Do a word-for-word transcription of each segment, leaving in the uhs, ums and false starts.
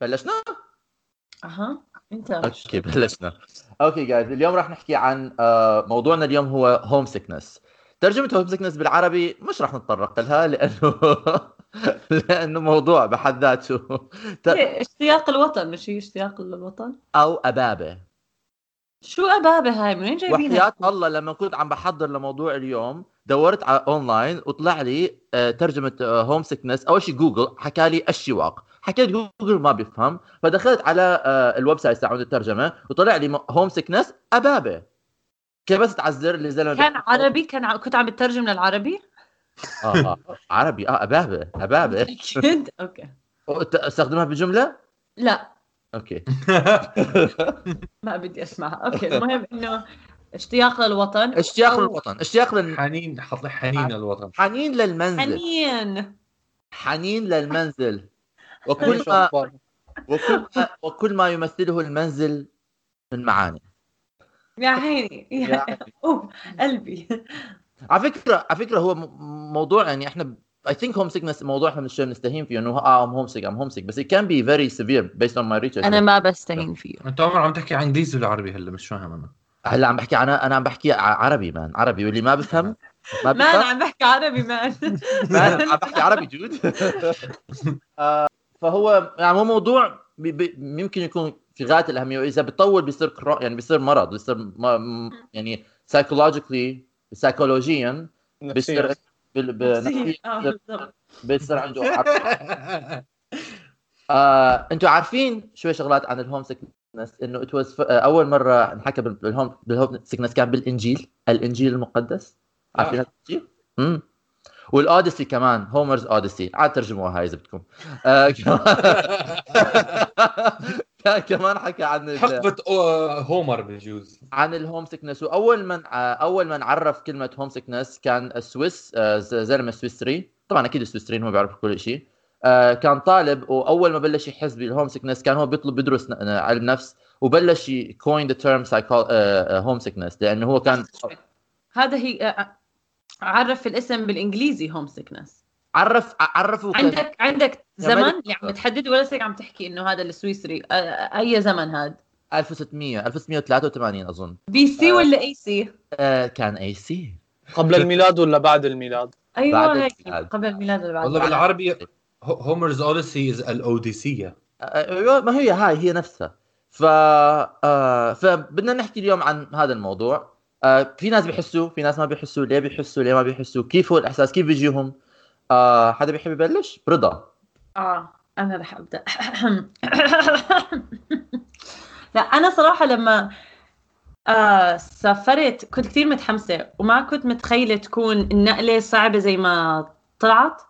بلشنا؟ اها انت اوكي بلشنا. اوكي جايز اليوم راح نحكي عن موضوعنا اليوم هو هوم سيكنس. ترجمة هوم سيكنس بالعربي مش راح نتطرق لها لانه لانه موضوع بحد ذاته. اشتياق الوطن، مش هي اشتياق للوطن او ابابه؟ شو ابابه هاي؟ منين جايبينها؟ وحياة الله لما كنت عم بحضر لموضوع اليوم دورت على اونلاين وطلع لي ترجمه هوم سيكنس. اول شيء جوجل حكى لي الشواق، حكيت جوجل ما بفهم، فدخلت على الويب سايت تاعون الترجمه وطلع لي هوم سيكنس ابابه. كبست على الزر اللي زلمه كان عربي، كان ع... كنت عم بترجم للعربي. اه عربي اه ابابه ابابه كنت اوكي استخدمها بجمله. لا اوكي ما بدي اسمعها. اوكي المهم انه اشتياق للوطن، اشتياق أو... للوطن، اشتياق لل حنين، حط لي حنين للوطن، حنين للمنزل، حنين حنين للمنزل وكل ما وكل ما وكل ما يمثله المنزل من معاني. يا عيني يا اوه قلبي. على فكره على فكره هو موضوع يعني احنا I think homesickness موضوع احنا مش بنستهين فيه انه اه ام homesick ام homesick، بس it can be very severe based on my research. انا ما بستهين فيه. انت عمر عم تحكي عن انجليزي ولا عربي هلا؟ مش فاهم انا. هلا عم بحكي انا انا عم بحكي عربي مان، عربي واللي ما بفهم ما بفهم. ما عم بحكي عربي مان مان عم بحكي عربي جود. آه فهو يعني هو موضوع ممكن يكون في غاية الأهمية، وإذا بتطول بيصير كرا... يعني بيصير مرض، بيصير م... يعني psychologically سايكولوجيا بيصير بال... بال... بيصير عنده عارف... آه... أنتوا عارفين شوي شغلات عن الهوم سيكنس إنه it was أول مرة نحكي بالهوم بالهوم سيكنس كان بالإنجيل، الإنجيل المقدس. عارفين هذا الشيء؟ أمم والأوديسي كمان، هومرز أوديسي عاد ترجموها هاي إذا بدكم. آه... كمان حكى عن حقبة هومر بالجوز عن الهوم سيكنس. وأول من أول من عرف كلمة هوم سيكنس كان السويس، زلمة سويسري، طبعا أكيد السويسريين هم بيعرفوا كل شيء. كان طالب وأول ما بلش يحس بالهوم سيكنس كان هو بيطلب بدرس علم نفس وبلش coin the term هوم سيكنس، لأنه هو كان هذا هي عرف الاسم بالإنجليزي هوم سيكنس. عرف عرفوا عندك عندك زمن يعني تحدد ولا سيك عم تحكي انه هذا السويسري؟ اي زمن هذا؟ ألف وستمية ألف وستمية وثلاثة وثمانين اظن. بي سي ولا اي سي؟ آه كان اي سي. قبل الميلاد ولا بعد الميلاد؟ ايوه هيك قبل الميلاد ولا بعد. والله بالعربي هومرز اوديسيز الاوديسيه. آه ما هي هاي هي نفسها. ف آه فبدنا نحكي اليوم عن هذا الموضوع. آه في ناس بيحسوا، في ناس ما بيحسوا، ليه بيحسوا ليه ما بيحسوا، كيف هو الاحساس، كيف بيجيهم. آه حدا بيحب يبلش؟ رضا. اه انا رح ابدا. لا انا صراحه لما آه سافرت كنت كثير متحمسه وما كنت متخيله تكون النقله صعبه زي ما طلعت.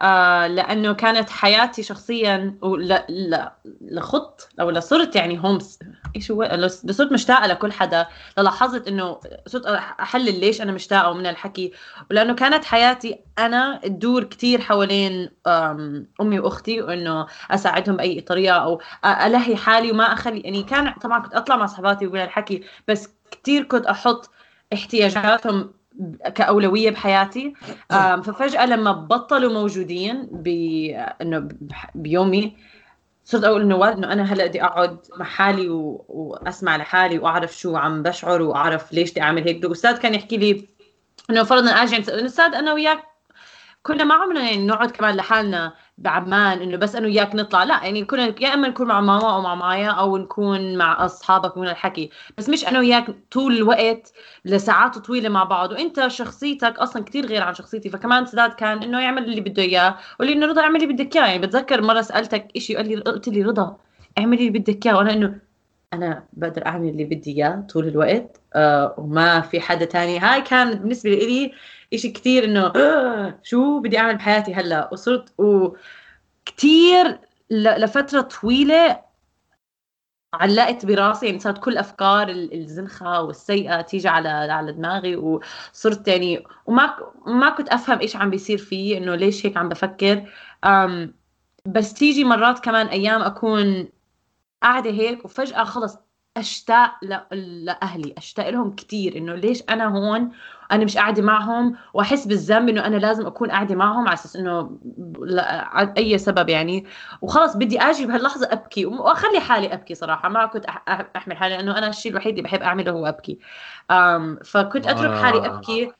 آه لانه كانت حياتي شخصيا ولا لا لخط او لصرت يعني هومس ايش هو لصرت مشتاقه لكل حدا، للاحظت انه صرت احلل ليش انا مشتاقه من الحكي، ولانه كانت حياتي انا تدور كتير حوالين امي واختي وانه اساعدهم باي طريقه او الهي حالي وما اخلي يعني. كان طبعا كنت اطلع مع صحباتي وقول الحكي، بس كتير كنت احط احتياجاتهم كأولوية بحياتي. ففجأة لما بطلوا موجودين بأنه بيومي صرت أقول إنه إنه أنا هلأ بدي أقعد مع حالي و... وأسمع لحالي وأعرف شو عم بشعر وأعرف ليش بدي أعمل هيك. الأستاذ كان يحكي لي إنه فرضنا أجي عند الأستاذ أنا وياك كنا ما عملنا يعني نقعد كمان لحالنا بعمان إنه بس أنا وياك نطلع، لا يعني كنا يا إما نكون مع ماما أو مع مايا أو نكون مع أصحابك من الحكي، بس مش أنا وياك طول الوقت لساعات طويلة مع بعض. وإنت شخصيتك أصلاً كتير غير عن شخصيتي. فكمان سداد كان إنه يعمل اللي بده إياه ولي إنه رضا اعمل اللي بدك إياه. يعني بتذكر مرة سألتك إشي قال لي قلت لي رضا اعمل اللي بدك إياه، وأنا إنه أنا بقدر أعمل اللي بدي إياه طول الوقت آه وما في حدا تاني. هاي كان بالنسبة لي إشي كتير إنه شو بدي أعمل بحياتي هلأ. وصرت وكتير لفترة طويلة علقت براسي يعني صارت كل أفكار الزنخة والسيئة تيجي على على دماغي. وصرت يعني وما ما كنت أفهم إيش عم بيصير فيه إنه ليش هيك عم بفكر. بس تيجي مرات كمان أيام أكون قاعدة هيك وفجأة خلص أشتاق لأهلي، أشتاق لهم كتير، إنه ليش أنا هون أنا مش قاعدة معهم، وأحس بالذنب إنه أنا لازم أكون قاعدة معهم على أساس إنه أي سبب يعني، وخلص بدي أجي بهاللحظة أبكي وأخلي حالي أبكي صراحة، ما كنت أحمل حالي لأنه أنا الشيء الوحيد اللي بحب أعمله هو أبكي، فكنت أترك حالي أبكي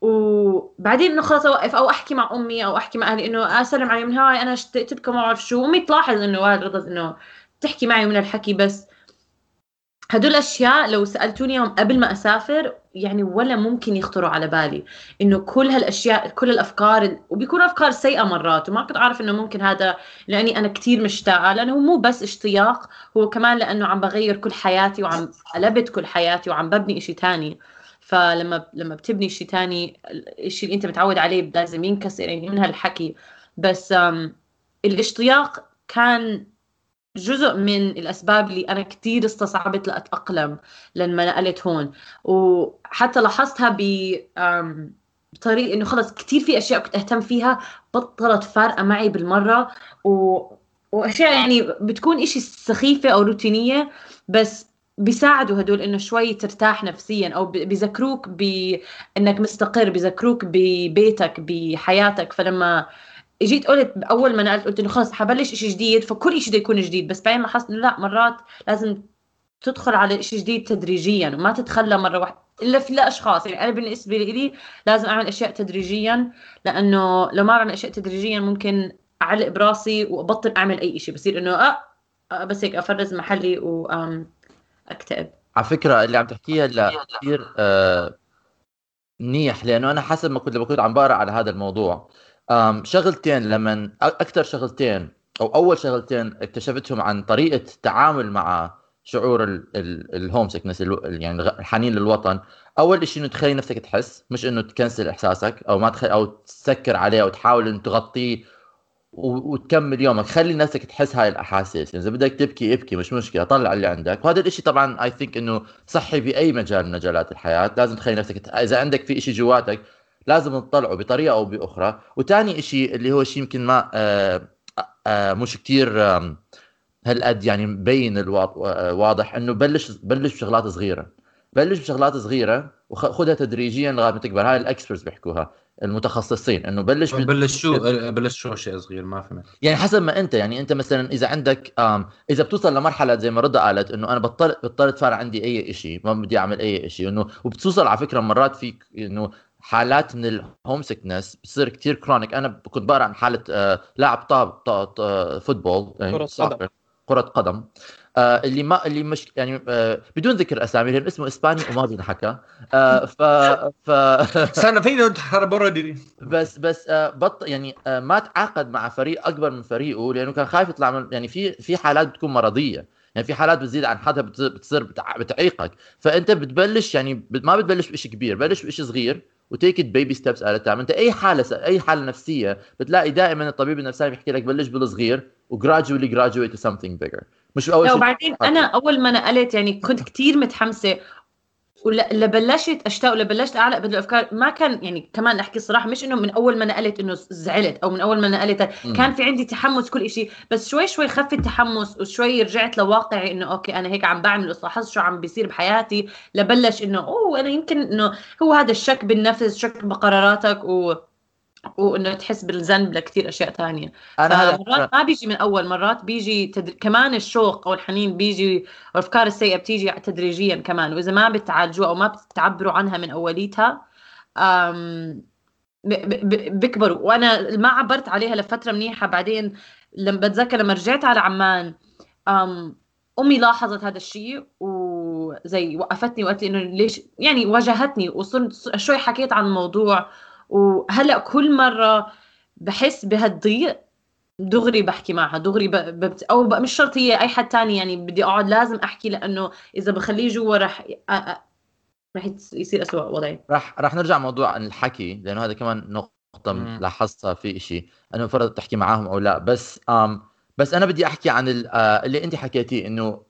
وبعدين إنه خلاص أوقف أو أحكي مع أمي أو أحكي مع أهلي إنه أسلم عليهم، هاي أنا اشتقت لكم ما أعرف شو، أمي تلاحظ إنه والله رضا إنه تحكي معي من الحكي، بس هدول الأشياء لو سألتوني يوم قبل ما أسافر يعني ولا ممكن يخطروا على بالي، إنه كل هالأشياء كل الأفكار، وبيكونوا أفكار سيئة مرات، وما كنت أعرف إنه ممكن هذا، لأني أنا كتير مشتاقة، لأنه مو بس اشتياق، هو كمان لأنه عم بغير كل حياتي وعم قلبت كل حياتي وعم ببني إشي تاني، فلما لما بتبني إشي تاني الإشي اللي أنت متعود عليه لازم ينكسر يعني من هالحكي، بس الاشتياق كان جزء من الأسباب اللي أنا كتير استصعبت لأتأقلم لما نقلت هون، وحتى لاحظتها بطريق إنه خلص كتير في أشياء كنت أهتم فيها بطلت فارقة معي بالمرة، و... وأشياء يعني بتكون إشي سخيفة أو روتينية بس بيساعدوا هدول إنه شوي ترتاح نفسيا، أو بيذكروك بإنك مستقر، بيذكروك ببيتك بحياتك، فلما جيت قلت أول ما نقلت قلت إنه خلاص حبلش إشي جديد فكل إشي بده يكون جديد، بس بعدين لاحظت إنه لا، مرات لازم تدخل على إشي جديد تدريجيا وما تتخلى مرة واحدة إلا في الأشخاص، يعني أنا بالنسبة لي لازم أعمل أشياء تدريجيا، لأنه لو ما أعمل أشياء تدريجيا ممكن أعلق براسي وأبطل أعمل أي إشي، بصير إنه أه بس هيك أفرز محلي وأكتئب. على فكرة اللي عم تحكيها لا كثير آه منيح، لأنه أنا حسب ما كنت لما كنت عم بقرأ على هذا الموضوع أم شغلتين، لمن أكثر شغلتين أو أول شغلتين اكتشفتهم عن طريقة تعامل مع شعور الهوم سيكنس يعني الحنين للوطن، أول إشي إنه تخلي نفسك تحس، مش إنه تكنسل إحساسك أو ما تخلي أو تسكر عليه أو تحاول إن تغطيه وتكمل يومك، خلي نفسك تحس هاي الأحاسيس، يعني إذا بدك تبكي ابكي مش مشكلة، طلع اللي عندك، وهذا الإشي طبعاً I think إنه صحي بأي مجال من مجالات الحياة، لازم تخلي نفسك إذا عندك في إشي جواتك لازم نطلعه بطريقة أو بأخرى. وتاني إشي اللي هو شيء يمكن ما آآ آآ مش كتير هالقد يعني مبين الواضح، إنه بلش بلش بشغلات صغيرة، بلش بشغلات صغيرة وخدها تدريجيا لغاية ما تكبر. هاي الإكسبرتس بيحكوها المتخصصين، إنه بلش من بلش شو بلش شو شيء صغير ما فهمت يعني حسب ما أنت يعني أنت مثلا إذا عندك إذا بتوصل لمرحلة زي ما رضا قالت إنه أنا بطل بطلت فعل عندي أي إشي ما بدي أعمل أي إشي، إنه وبتوصل على فكرة مرات في إنه حالات من الهوم سيكنس بتصير كتير كرونيك. أنا كنت بقرأ عن حالة آه لاعب طاب طاب آه فوتبول يعني كرة قدم كرة قدم آه اللي ما اللي مش يعني آه بدون ذكر أسامي لأن اسمه إسباني وما بينحكى آه ف ف سنة فينا تحربوا دي بس بس آه بط يعني آه ما تعاقد مع فريق أكبر من فريقه لأنه كان خايف يطلع من يعني في في حالات بتكون مرضية، يعني في حالات بتزيد عن حدها بتصير بتعيقك، فأنت بتبلش يعني ما بتبلش بإشي كبير، بلش بإشي صغير وتيك بيبي ستيبس على التعامل. انت اي حاله اي حاله نفسيه بتلاقي دائما الطبيب النفساني بيحكي لك بلش بالصغير وجراجولي جراجويت تو سمثينج بيجر، مش اول شيء. وبعدين انا اول ما نقلت يعني كنت كتير متحمسه ولا بلشت اشتاق ولا بلشت اعلق بالافكار، ما كان يعني كمان احكي الصراحه مش انه من اول ما نقلت انه زعلت او من اول ما نقلت كان في عندي تحمس كل شيء، بس شوي شوي خف التحمس وشوي رجعت لواقعي انه اوكي انا هيك عم بعمل ولاحظ شو عم بيصير بحياتي، لبلش انه اوه انا يمكن انه هو هذا الشك بالنفس، شك بقراراتك و وانه تحس بالذنب لكثير اشياء ثانيه. مرات ما بيجي من اول، مرات بيجي تدر... كمان الشوق او الحنين بيجي، والافكار السيئه بتيجي تدريجيا كمان، واذا ما بتعالجوها او ما بتعبروا عنها من اوليتها أم... ب... ب... بكبروا. وانا ما عبرت عليها لفتره منيحه، بعدين لما بتذكر لما رجعت على عمان أم... امي لاحظت هذا الشيء وزي وقفتني وقالت لي انه ليش يعني واجهتني، وصرت شوي حكيت عن الموضوع، وهلأ كل مرة بحس بهالضيق دغري بحكي معها دغري ب... ببت... أو ب... مش شرط هي أي حد تاني، يعني بدي أقعد لازم أحكي لأنه إذا بخليه جوا رح أ... أ... رح يصير أسوأ وضعي. رح رح نرجع موضوع الحكي لأنه هذا كمان نقطة لاحظتها في إشي أنا فرض تحكي معاهم أو لا، بس أم... بس أنا بدي أحكي عن ال... اللي أنت حكيتيه إنه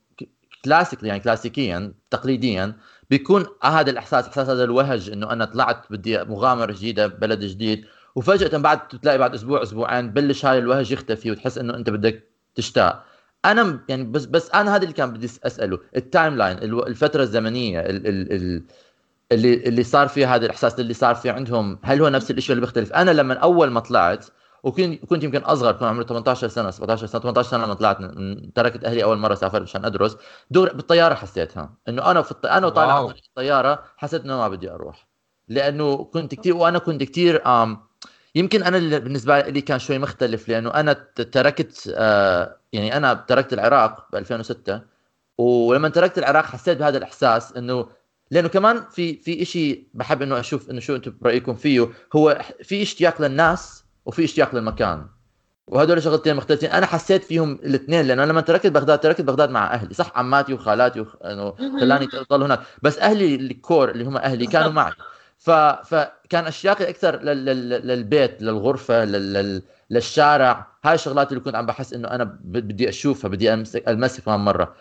كلاسيك يعني كلاسيكيا تقليديا بيكون هذا الإحساس إحساس هذا الوهج إنه أنا طلعت بدي مغامرة جديدة بلد جديد، وفجأة بعد تلاقي بعد أسبوع أسبوعين بلش هاي الوهج يختفي وتحس إنه أنت بدك تشتاق. انا يعني بس بس انا هذا اللي كان بدي اساله، التايم لاين، الفتره الزمنيه ال ال ال اللي اللي صار فيه هذا الاحساس اللي صار فيه عندهم، هل هو نفس الشيء اللي بيختلف؟ انا لما اول ما طلعت وكنت كنت يمكن اصغر، كنت عمري ثمانية عشر سنة سبعة عشر سنة ثمانية عشر سنة لما طلعت تركت اهلي اول مره سافرت عشان ادرس، دور بالطياره حسيتها انه انا في الط... انا وطالع على الطياره حسيت انه ما بدي اروح، لانه كنت كثير وانا كنت كثير يمكن انا بالنسبه لي كان شوي مختلف، لانه انا تركت يعني انا تركت العراق ب ألفين وستة، ولما تركت العراق حسيت بهذا الاحساس، انه لانه كمان في في اشي بحب انه اشوف انه شو انتم برايكم فيه، هو في اشتياق للناس وفي اشتياق للمكان، وهذول شغلتين مختلفين انا حسيت فيهم الاثنين. لانه لما تركت بغداد تركت بغداد مع اهلي، صح عماتي وخالاتي وخ... انه خلاني اضل هناك، بس اهلي الكور اللي هم اهلي كانوا معي، ف فكان اشتياقي اكثر للبيت، للغرفه، للشارع، هاي الشغلات اللي كنت عم بحس انه انا بدي اشوفها، بدي امسك المسك كمان مره.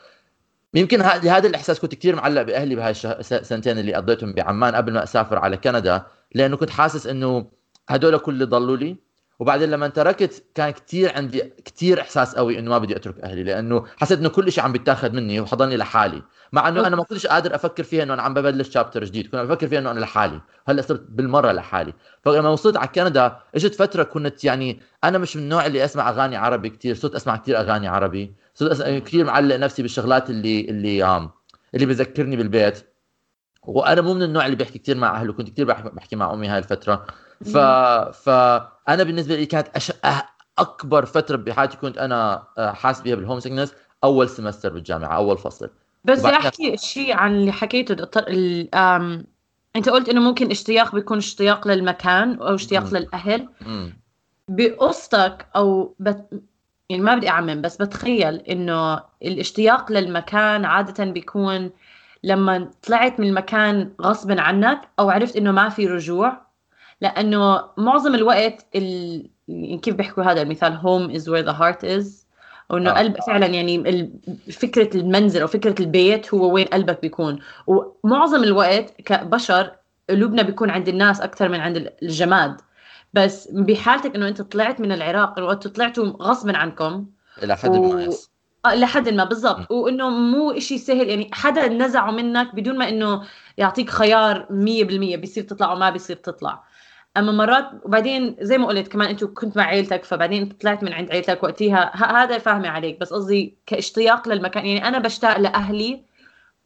يمكن هذا الاحساس كنت كثير معلق باهلي بهاي السنتين اللي قضيتهم بعمان قبل ما اسافر على كندا، لانه كنت حاسس انه هذول كل اللي ضلوا لي. وبعدين لما تركت كان كثير عندي كثير احساس قوي انه ما بدي اترك اهلي، لانه حسيت انه كل شيء عم بيتاخذ مني وحضني لحالي، مع انه انا ما كنتش قادر افكر فيها انه انا عم ببلش شابتر جديد، كنت بفكر فيها انه انا لحالي، هلا صرت بالمره لحالي. فلما وصلت على كندا اجت فتره كنت يعني انا مش من النوع اللي اسمع اغاني عربي كثير، صرت اسمع كثير اغاني عربي، صرت كثير معلق نفسي بالشغلات اللي اللي اللي بذكرني بالبيت، وانا مو من النوع اللي بيحكي كثير مع اهله، كنت كثير بحكي مع امي هاي الفتره. ف فانا بالنسبه لي كانت أش... اكبر فتره بحياتي كنت انا حاس بيها بالهوم سيكنس اول سمستر بالجامعه، اول فصل. بس بدي احكي شيء عن اللي حكيته دكتور ال... أم... انت قلت انه ممكن اشتياق بيكون اشتياق للمكان او اشتياق م. للاهل م. بقصتك او بت... يعني ما بدي اعمم، بس بتخيل انه الاشتياق للمكان عاده بيكون لما طلعت من المكان غصبا عنك او عرفت انه ما في رجوع، لانه معظم الوقت ال... كيف بيحكوا هذا المثال home is where the heart is، او انه قلب فعلا يعني فكره المنزل او فكره البيت هو وين قلبك بيكون. ومعظم الوقت كبشر قلوبنا بيكون عند الناس اكثر من عند الجماد، بس بحالتك انه انت طلعت من العراق وانتوا طلعتوا غصبا عنكم الى حد معين و... لحد ما بالضبط، وانه مو اشي سهل، يعني حدا نزعه منك بدون ما انه يعطيك خيار مية بالمية بيصير تطلع او ما بيصير تطلع. اما مرات وبعدين زي ما قلت كمان انتوا كنت مع عيلتك، فبعدين طلعت من عند عيلتك وقتها، هذا فاهمه عليك، بس قصدي كاشتياق للمكان، يعني انا بشتاق لاهلي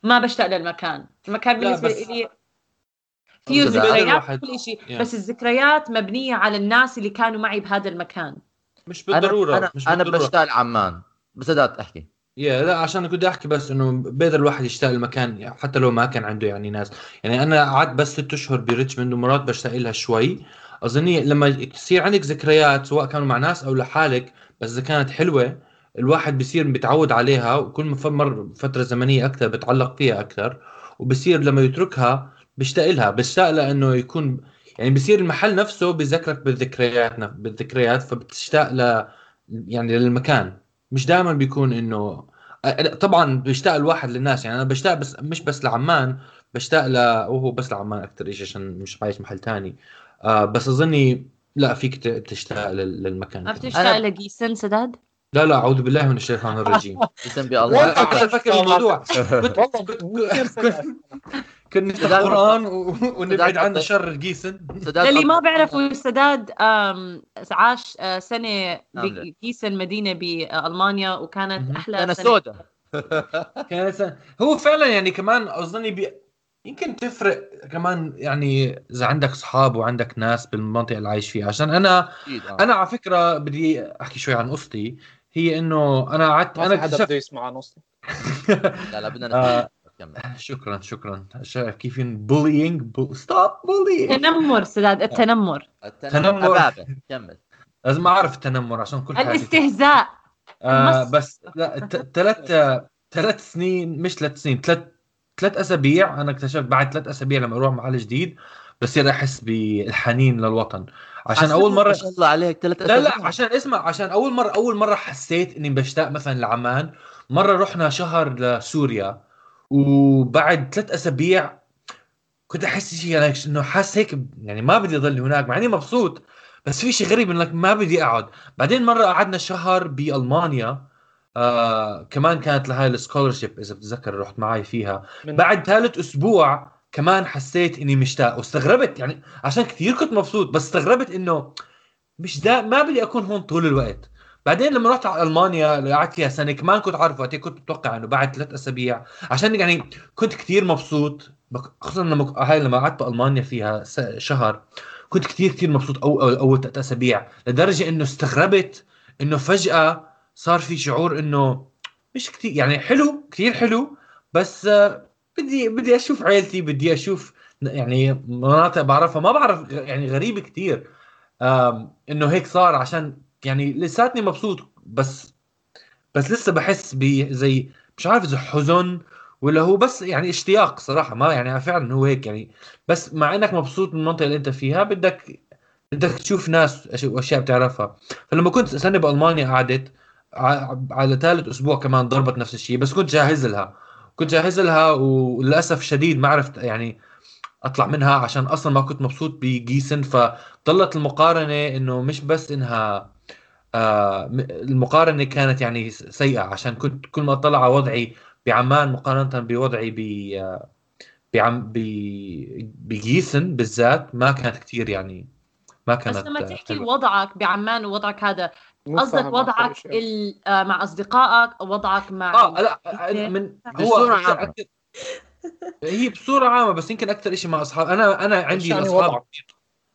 ما بشتاق للمكان. المكان بالنسبه لي فيه ذكريات كل شيء يعني. بس الذكريات مبنيه على الناس اللي كانوا معي بهذا المكان، مش بالضروره. انا انا, أنا بشتاق عمان بس بدات احكي يا yeah, لا عشان كنت احكي بس انه بقدر الواحد يشتاق المكان يعني حتى لو ما كان عنده يعني ناس. يعني انا قعدت بس ست اشهر بريتشموند ومرات بشتاق لها شوي. اظني لما يصير عندك ذكريات سواء كانوا مع ناس او لحالك بس اذا كانت حلوه الواحد بصير بيتعود عليها، وكل مر فتره زمنيه اكثر بتعلق فيها اكثر، وبصير لما يتركها بشتاق لها، بشتاق لانه يكون يعني بصير المحل نفسه بذكرك بالذكريات بالذكريات فبتشتاق ل يعني للمكان. مش دائما بيكون انه طبعا بيشتاق الواحد للناس، يعني انا بشتاق بس مش بس لعمان، بشتاق له وهو بس لعمان اكثر شيء عشان مش عايش محل تاني. آه بس اظني لا فيك تشتاق للمكان. ما بتشتاق لجيسن سداد؟ لا لا اعوذ بالله من الشيطان الرجيم. جيسن بالله انا بفكر الموضوع كنا في القران ونبعد عن شر جيسن. اللي ما بيعرفوا سداد عاش سنه بجيسن مدينه بالمانيا وكانت احلى سنه سوداء كانت. هو فعلا يعني كمان اظني بي... يمكن تفرق كمان يعني اذا عندك اصحاب وعندك ناس بالمنطقه اللي عايش فيها. عشان انا انا على فكره بدي احكي شوي عن قصتي، هي انه انا قعدت انا حدا بده يسمع عن قصتي. لا لا بدنا شكرا شكرا. شايف كيف بولينج ستوب بولينج تنمر سداد التنمر التنمر كمل. لازم اعرف التنمر عشان كل حاجه الاستهزاء. آه بس لا ثلاث ثلاث سنين مش ثلاث سنين ثلاث ثلاث اسابيع انا اكتشفت بعد ثلاث اسابيع لما اروح محل جديد بصير احس بالحنين للوطن. عشان اول مره ما شاء الله عليك ثلاث اسابيع. لا لا عشان اسمع عشان اول مره اول مره حسيت اني بشتاق مثلا لعمان. مره رحنا شهر لسوريا وبعد ثلاث اسابيع كنت احس شيء انا انه حاسس هيك يعني ما بدي اضل هناك مع اني مبسوط، بس في شيء غريب انك ما بدي اقعد. بعدين مره قعدنا شهر بالمانيا آه كمان كانت لهاي السكولرشيب إذا بتذكر رحت معي فيها. بعد ثالث أسبوع كمان حسيت إني مشتاق واستغربت يعني عشان كثير كنت مبسوط بس استغربت إنه مش دا ما بدي أكون هون طول الوقت. بعدين لما رحت على ألمانيا قعدت فيها سنة كمان كنت عارف وقتي كنت متوقع إنه بعد ثلاث أسابيع عشان يعني كنت كثير مبسوط خصوصا لما هاي لما قعدت بألمانيا فيها شهر كنت كثير كثير مبسوط أو أول أول ثلاث أسابيع لدرجة إنه استغربت إنه فجأة صار في شعور إنه مش كثير يعني حلو كثير حلو بس بدي بدي أشوف عائلتي بدي أشوف يعني مناطق بعرفها ما بعرف يعني غريب كثير إنه هيك صار عشان يعني لساتني مبسوط بس بس لسه بحس بزي مش عارف إذا حزن ولا هو بس يعني اشتياق صراحة ما يعني فعلا هو هيك يعني بس مع إنك مبسوط من المنطقة اللي أنت فيها بدك بدك تشوف ناس وأشياء بتعرفها. فلما كنت سنة بألمانيا قعدت على ثالث أسبوع كمان ضربت نفس الشيء بس كنت جاهز لها كنت جاهز لها وللأسف شديد ما عرفت يعني أطلع منها عشان أصلا ما كنت مبسوط بجيسن. فضلت المقارنة إنه مش بس إنها آه المقارنة كانت يعني سيئة عشان كنت كل ما أطلع على وضعي بعمان مقارنة بوضعي بعم بجيسن بالذات ما كانت كتير يعني ما كانت. بس لما تحكي حلوة. وضعك بعمان ووضعك هذا قصدك وضعك مع أصدقائك وضعك مع آه لا من هو أكتر هي بصورة عامة بس يمكن أكتر إشي مع أصحاب أنا أنا عندي أصحاب.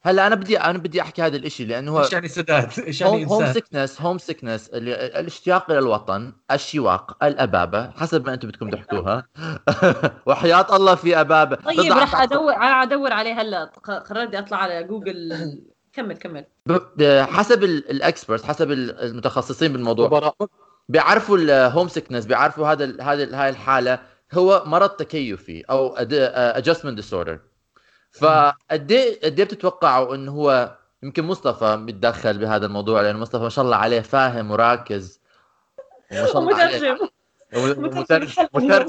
هلا أنا بدي أنا بدي أحكي هذا الإشي لأنه هو يعني سداد يعني هوم سيكنس هوم سيكنس الاشتياق للوطن الشواق الأبابة حسب ما أنتم بدكم تحكوها وحياة الله في أبابة. طيب رح أدور أدور عليه هلا قررت أطلع على جوجل. كمل كمل حسب الإكسبرت حسب المتخصصين بالموضوع بيعرفوا الهوم سيكنس بيعرفوا هذا هذا هاي الحالة هو مرض تكيفي أو adjustment disorder. فأدي أدي بتتوقعوا إنه هو يمكن مصطفى متدخل بهذا الموضوع لأن مصطفى ما شاء الله عليه فاهم وراكز ما شاء الله عليه مترجم مترجم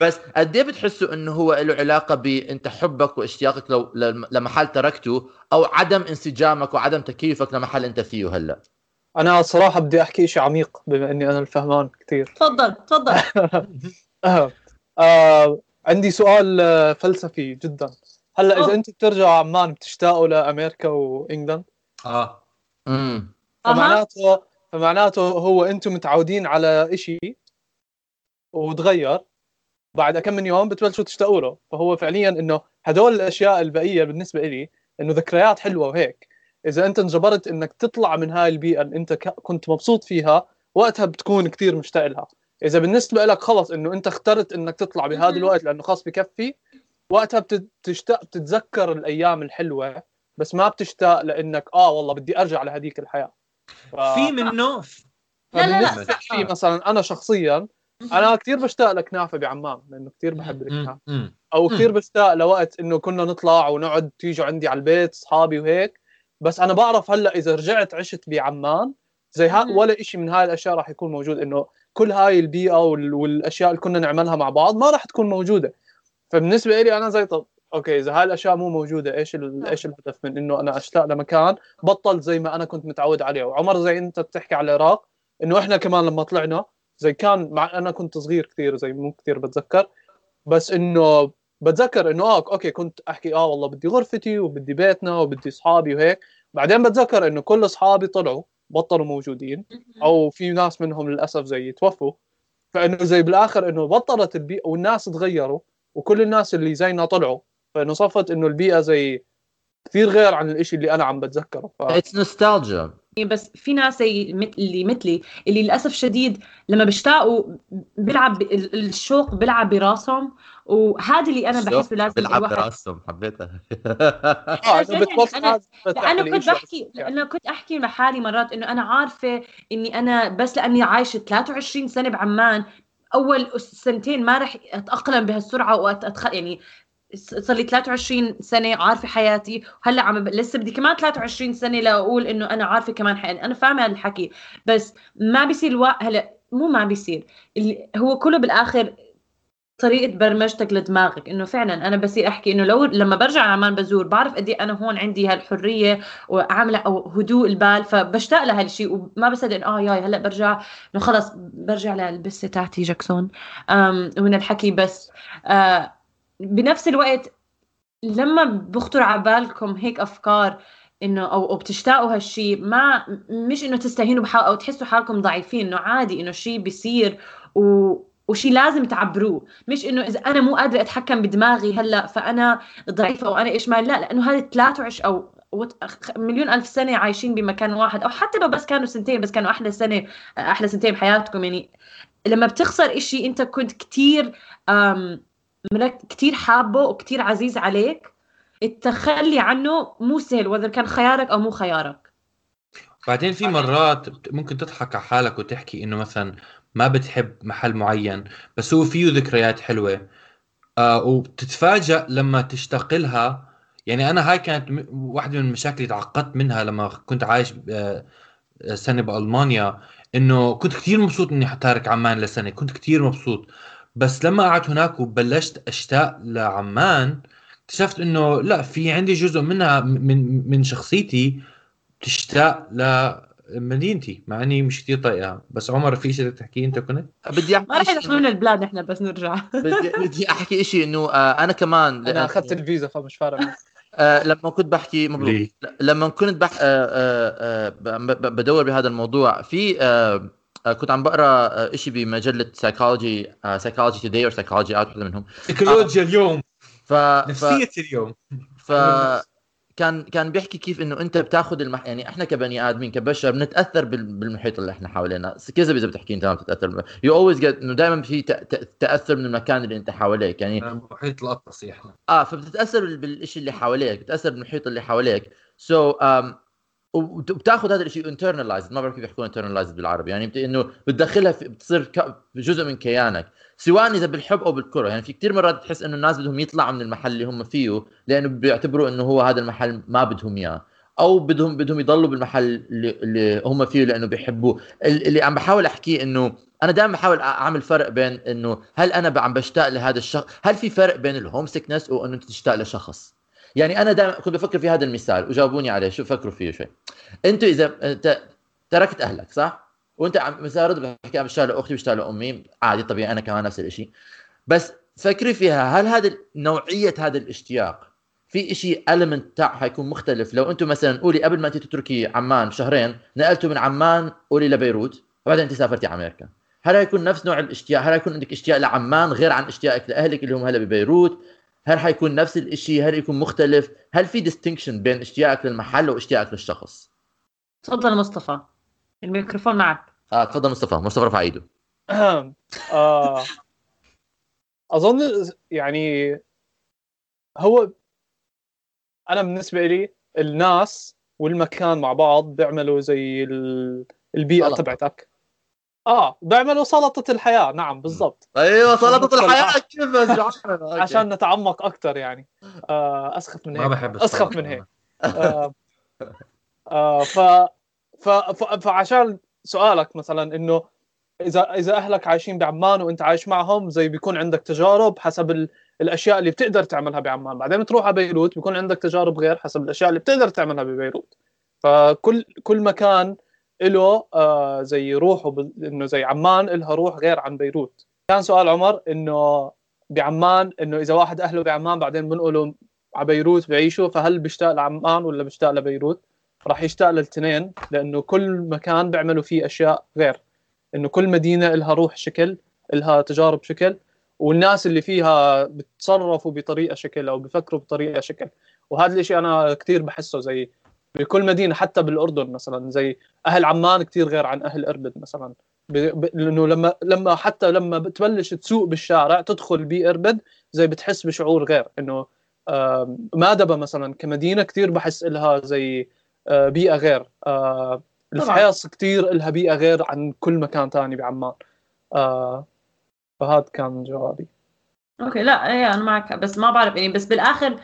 بس أدي بتحسوا إنه هو له علاقة بأنت حبك واشتياقك لو لمحل تركته أو عدم انسجامك وعدم تكيفك لمحل أنت فيه. هلا أنا الصراحة بدي أحكي شيء عميق بما إني أنا الفهمان كتير. تفضل تفضل. آه عندي سؤال فلسفي جدا. هلا إذا أوه. أنت بترجع عمان بتشتاقوا لأمريكا وإنجلند؟ آه أمم فمعناته فمعناته هو أنتم متعودين على إشي وتغير بعد كم من يوم بتبلشوا تشتاقوا له. فهو فعليا إنه هدول الأشياء البقية بالنسبة إلي إنه ذكريات حلوة وهيك. إذا أنت انجبرت إنك تطلع من هاي البيئة اللي أنت كنت مبسوط فيها وقتها بتكون كتير مشتاق لها. إذا بالنسبة لك خلص إنه أنت اخترت إنك تطلع بهذا الوقت لأنه خاص بكفي وقتها بتشتاق بتتذكر الأيام الحلوة بس ما بتشتاق لأنك آه والله بدي أرجع لهذيك الحياة. ف... في منه لا لا لا في مثلا أنا شخصيا أنا كتير بشتاق لكنافة بعمام لأنه كتير بحب الكنافة أو كتير بشتاق لوقت إنه كنا نطلع ونقعد تيجوا عندي على البيت صحابي وهيك. بس أنا بعرف هلأ إذا رجعت عشت بعمان زي ها ولا إشي من هاي الأشياء راح يكون موجود إنه كل هاي البيئة وال... والأشياء اللي كنا نعملها مع بعض ما راح تكون موجودة. فبالنسبة إلي أنا زي طب أوكي إذا هاي الأشياء مو موجودة إيش ال... إيش الهدف من إنه أنا أشتاق لمكان بطل زي ما أنا كنت متعود عليه. وعمر زي أنت بتحكي على العراق إنه إحنا كمان لما طلعنا زي كان مع أنا كنت صغير كتير زي مو كتير بتذكر بس إنه بتذكر إنه آه أوكي كنت أحكي آه والله بدي غرفتي وبدي بيتنا وبدي أصحابي وهيك. بعدين بتذكر إنه كل أصحابي طلعوا بطلوا موجودين أو في ناس منهم للأسف زي توفوا. فإنه زي بالآخر إنه بطلت البيئة والناس تغيروا وكل الناس اللي زينا طلعوا فإنه صفت إنه البيئة زي كثير غير عن الإشي اللي أنا عم بتذكره. It's nostalgia. بس في ناس اللي مثلي اللي للأسف شديد لما بيشتاقوا بلعب الشوق بلعب براسهم وهذا اللي أنا بحسه لازم بلعب براسهم حبيتها. أنا, أنا, أنا كنت بحكي أنا كنت أحكي مع حالي مرات إنه أنا عارفة إني أنا بس لأني عايشة ثلاثة وعشرين سنة بعمان أول سنتين ما رح أتأقلم بهالسرعة وأتأدخل يعني صار لي ثلاثة وعشرين سنة عارفة حياتي وهلأ عم لسه بدي كمان ثلاثة وعشرين سنة لأقول إنه أنا عارفة كمان حياتي. أنا فاهمة هذا الحكي بس ما بيصير. هلأ مو ما بيصير هو كله بالآخر طريقة برمجتك لدماغك، انه فعلا انا بس احكي انه لو لما برجع عمان بزور بعرف قد انا هون عندي هالحرية وعاملة او هدوء البال، فبشتاق لهالشيء وما بصدق انه اه ياي هلا برجع انه خلص برجع للبسة تاعتي جاكسون ومن الحكي. بس آه بنفس الوقت لما بخطر على بالكم هيك افكار انه او, أو بتشتاقوا هالشيء، ما مش انه تستهينوا بحال او تحسوا حالكم ضعيفين، انه عادي انه شيء بيصير و وشي لازم تعبروه، مش انه اذا انا مو قادره اتحكم بدماغي هلا فانا ضعيفه وانا ايش ما، لا، لانه هذا ثلاثة وعشرين او مليون الف سنه عايشين بمكان واحد، او حتى لو بس كانوا سنتين، بس كانوا احلى سنه احلى سنتين بحياتكم. يعني لما بتخسر اشي انت كنت كتير كتير حابه وكتير عزيز عليك، التخلي عنه مو سهل، وإذا كان خيارك او مو خيارك. بعدين في مرات ممكن تضحك على حالك وتحكي انه مثلا ما بتحب محل معين بس هو فيه ذكريات حلوة، آه وبتتفاجأ لما تشتغلها. يعني أنا هاي كانت واحدة من المشاكل تعقدت منها لما كنت عايش آه سنة بألمانيا، إنه كنت كتير مبسوط إني حتارك عمان لسنة، كنت كتير مبسوط، بس لما قعدت هناك وبلشت أشتاق لعمان اكتشفت إنه لا، في عندي جزء منها من من شخصيتي تشتاق ل مدينتي، مع اني مش كتير طايقها. بس عمر في شيء تحكي انت كنت بدي احكي ما رح يدخلون البلاد احنا بس نرجع بدي, بدي احكي اشي انه آه انا كمان انا اخذت الفيزا فمش فارق. آه لما كنت بحكي مبروك، لما كنت بح... آه آه بدور بهذا الموضوع في آه كنت عم بقرا اشي بمجله سايكولوجي سايكولوجي توداي او سايكولوجي اوت منهم سايكولوجيا اليوم ف... نفسيه اليوم ف... كان كان بيحكي كيف انه انت بتاخذ المح... يعني احنا كبني ادمين كبشر بنتاثر بالمحيط اللي احنا حوالينا. كذا اذا بتحكي انت ما بتتاثر، يو اولويز جيت انه دائما في تاثر من المكان اللي انت حواليك، يعني محيط الاطلسي احنا اه فبتتاثر بالشيء اللي حواليك، بتاثر بالمحيط اللي حواليك. سو so, um, وبتاخذ هذا الشيء internalized، ما بعرف كيف يحكوا internalized بالعربي، يعني بت... انه بتدخلها في... بتصير ك... جزء من كيانك، سواء اذا بالحب او بالكره. يعني في كتير مرات تحس انه الناس بدهم يطلعوا من المحل اللي هم فيه لانه بيعتبروا انه هو هذا المحل ما بدهم اياه، او بدهم بدهم يضلوا بالمحل اللي هم فيه لانه بيحبوه. اللي عم بحاول احكيه انه انا دائما بحاول اعمل فرق بين انه هل انا عم بشتاق لهذا الشخص، هل في فرق بين الهوم سيكنس وانه انت تشتاق لشخص. يعني انا دائما كنت بفكر في هذا المثال وجاوبوني عليه، شو فكروا فيه شوي. انتوا اذا تركت اهلك صح، وانت عم مسارد بحكي عم بشتغل اختي بشتغل امي، عادي طبيعي انا كمان نفس الشيء. بس فكري فيها، هل هذا نوعيه هذا الاشتياق في شيء element تاع حيكون مختلف لو انتم مثلا قولي قبل ما انت تتركي عمان شهرين نقلتوا من عمان قولي لبيروت وبعدين انت سافرتي على امريكا، هل هيكون نفس نوع الاشتياق؟ هل هيكون عندك اشتياق لعمان غير عن اشتياقك لاهلك اللي هم هلا ببيروت؟ هل حيكون نفس الشيء؟ هل يكون مختلف؟ هل في distinction بين اشتياقك للمحل واشتياقك للشخص؟ تفضل مصطفى، الميكروفون معك. اه تفضل مصطفى، مصطفى رفع ايده. آه. اظن يعني هو انا بالنسبه لي الناس والمكان مع بعض بيعملوا زي البيئه سلطة. تبعتك اه بيعملوا سلطه الحياه. نعم بالضبط، ايوه سلطه الحياه. كيف عشان نتعمق اكثر يعني آه اسخف من هيك اسخف من هيك آه. آه ف ف فعشان سؤالك مثلا انه اذا اذا اهلك عايشين بعمان وانت عايش معهم، زي بيكون عندك تجارب حسب ال... الاشياء اللي بتقدر تعملها بعمان، بعدين تروح على بيروت بيكون عندك تجارب غير حسب الاشياء اللي بتقدر تعملها ببيروت. فكل كل مكان له آه زي روحه ب... انه زي عمان لها روح غير عن بيروت. كان سؤال عمر انه بعمان انه اذا واحد اهله بعمان بعدين بنقوله على بيروت بعيشه، فهل بيشتاق لعمان ولا بيشتاق لبيروت؟ راح يشتاق للتنين، لأنه كل مكان بيعملوا فيه أشياء غير، إنه كل مدينة إلها روح شكل، إلها تجارب شكل، والناس اللي فيها بتصرفوا بطريقة شكل أو بفكروا بطريقة شكل. وهذا الشيء أنا كتير بحسه زي بكل مدينة، حتى بالأردن مثلا زي أهل عمان كتير غير عن أهل إربد مثلا، لأنه لما لما حتى لما بتبلش تسوق بالشارع تدخل بإربد زي بتحس بشعور غير. إنه مادبة مثلا كمدينة كتير بحس إلها زي بيئة غير، آه الفحاص كتير إلها بيئة غير عن كل مكان تاني بعمان. آه فهذا كان جوابي. أوكي لا إيه أنا معك، بس ما بعرف يعني، بس بالآخر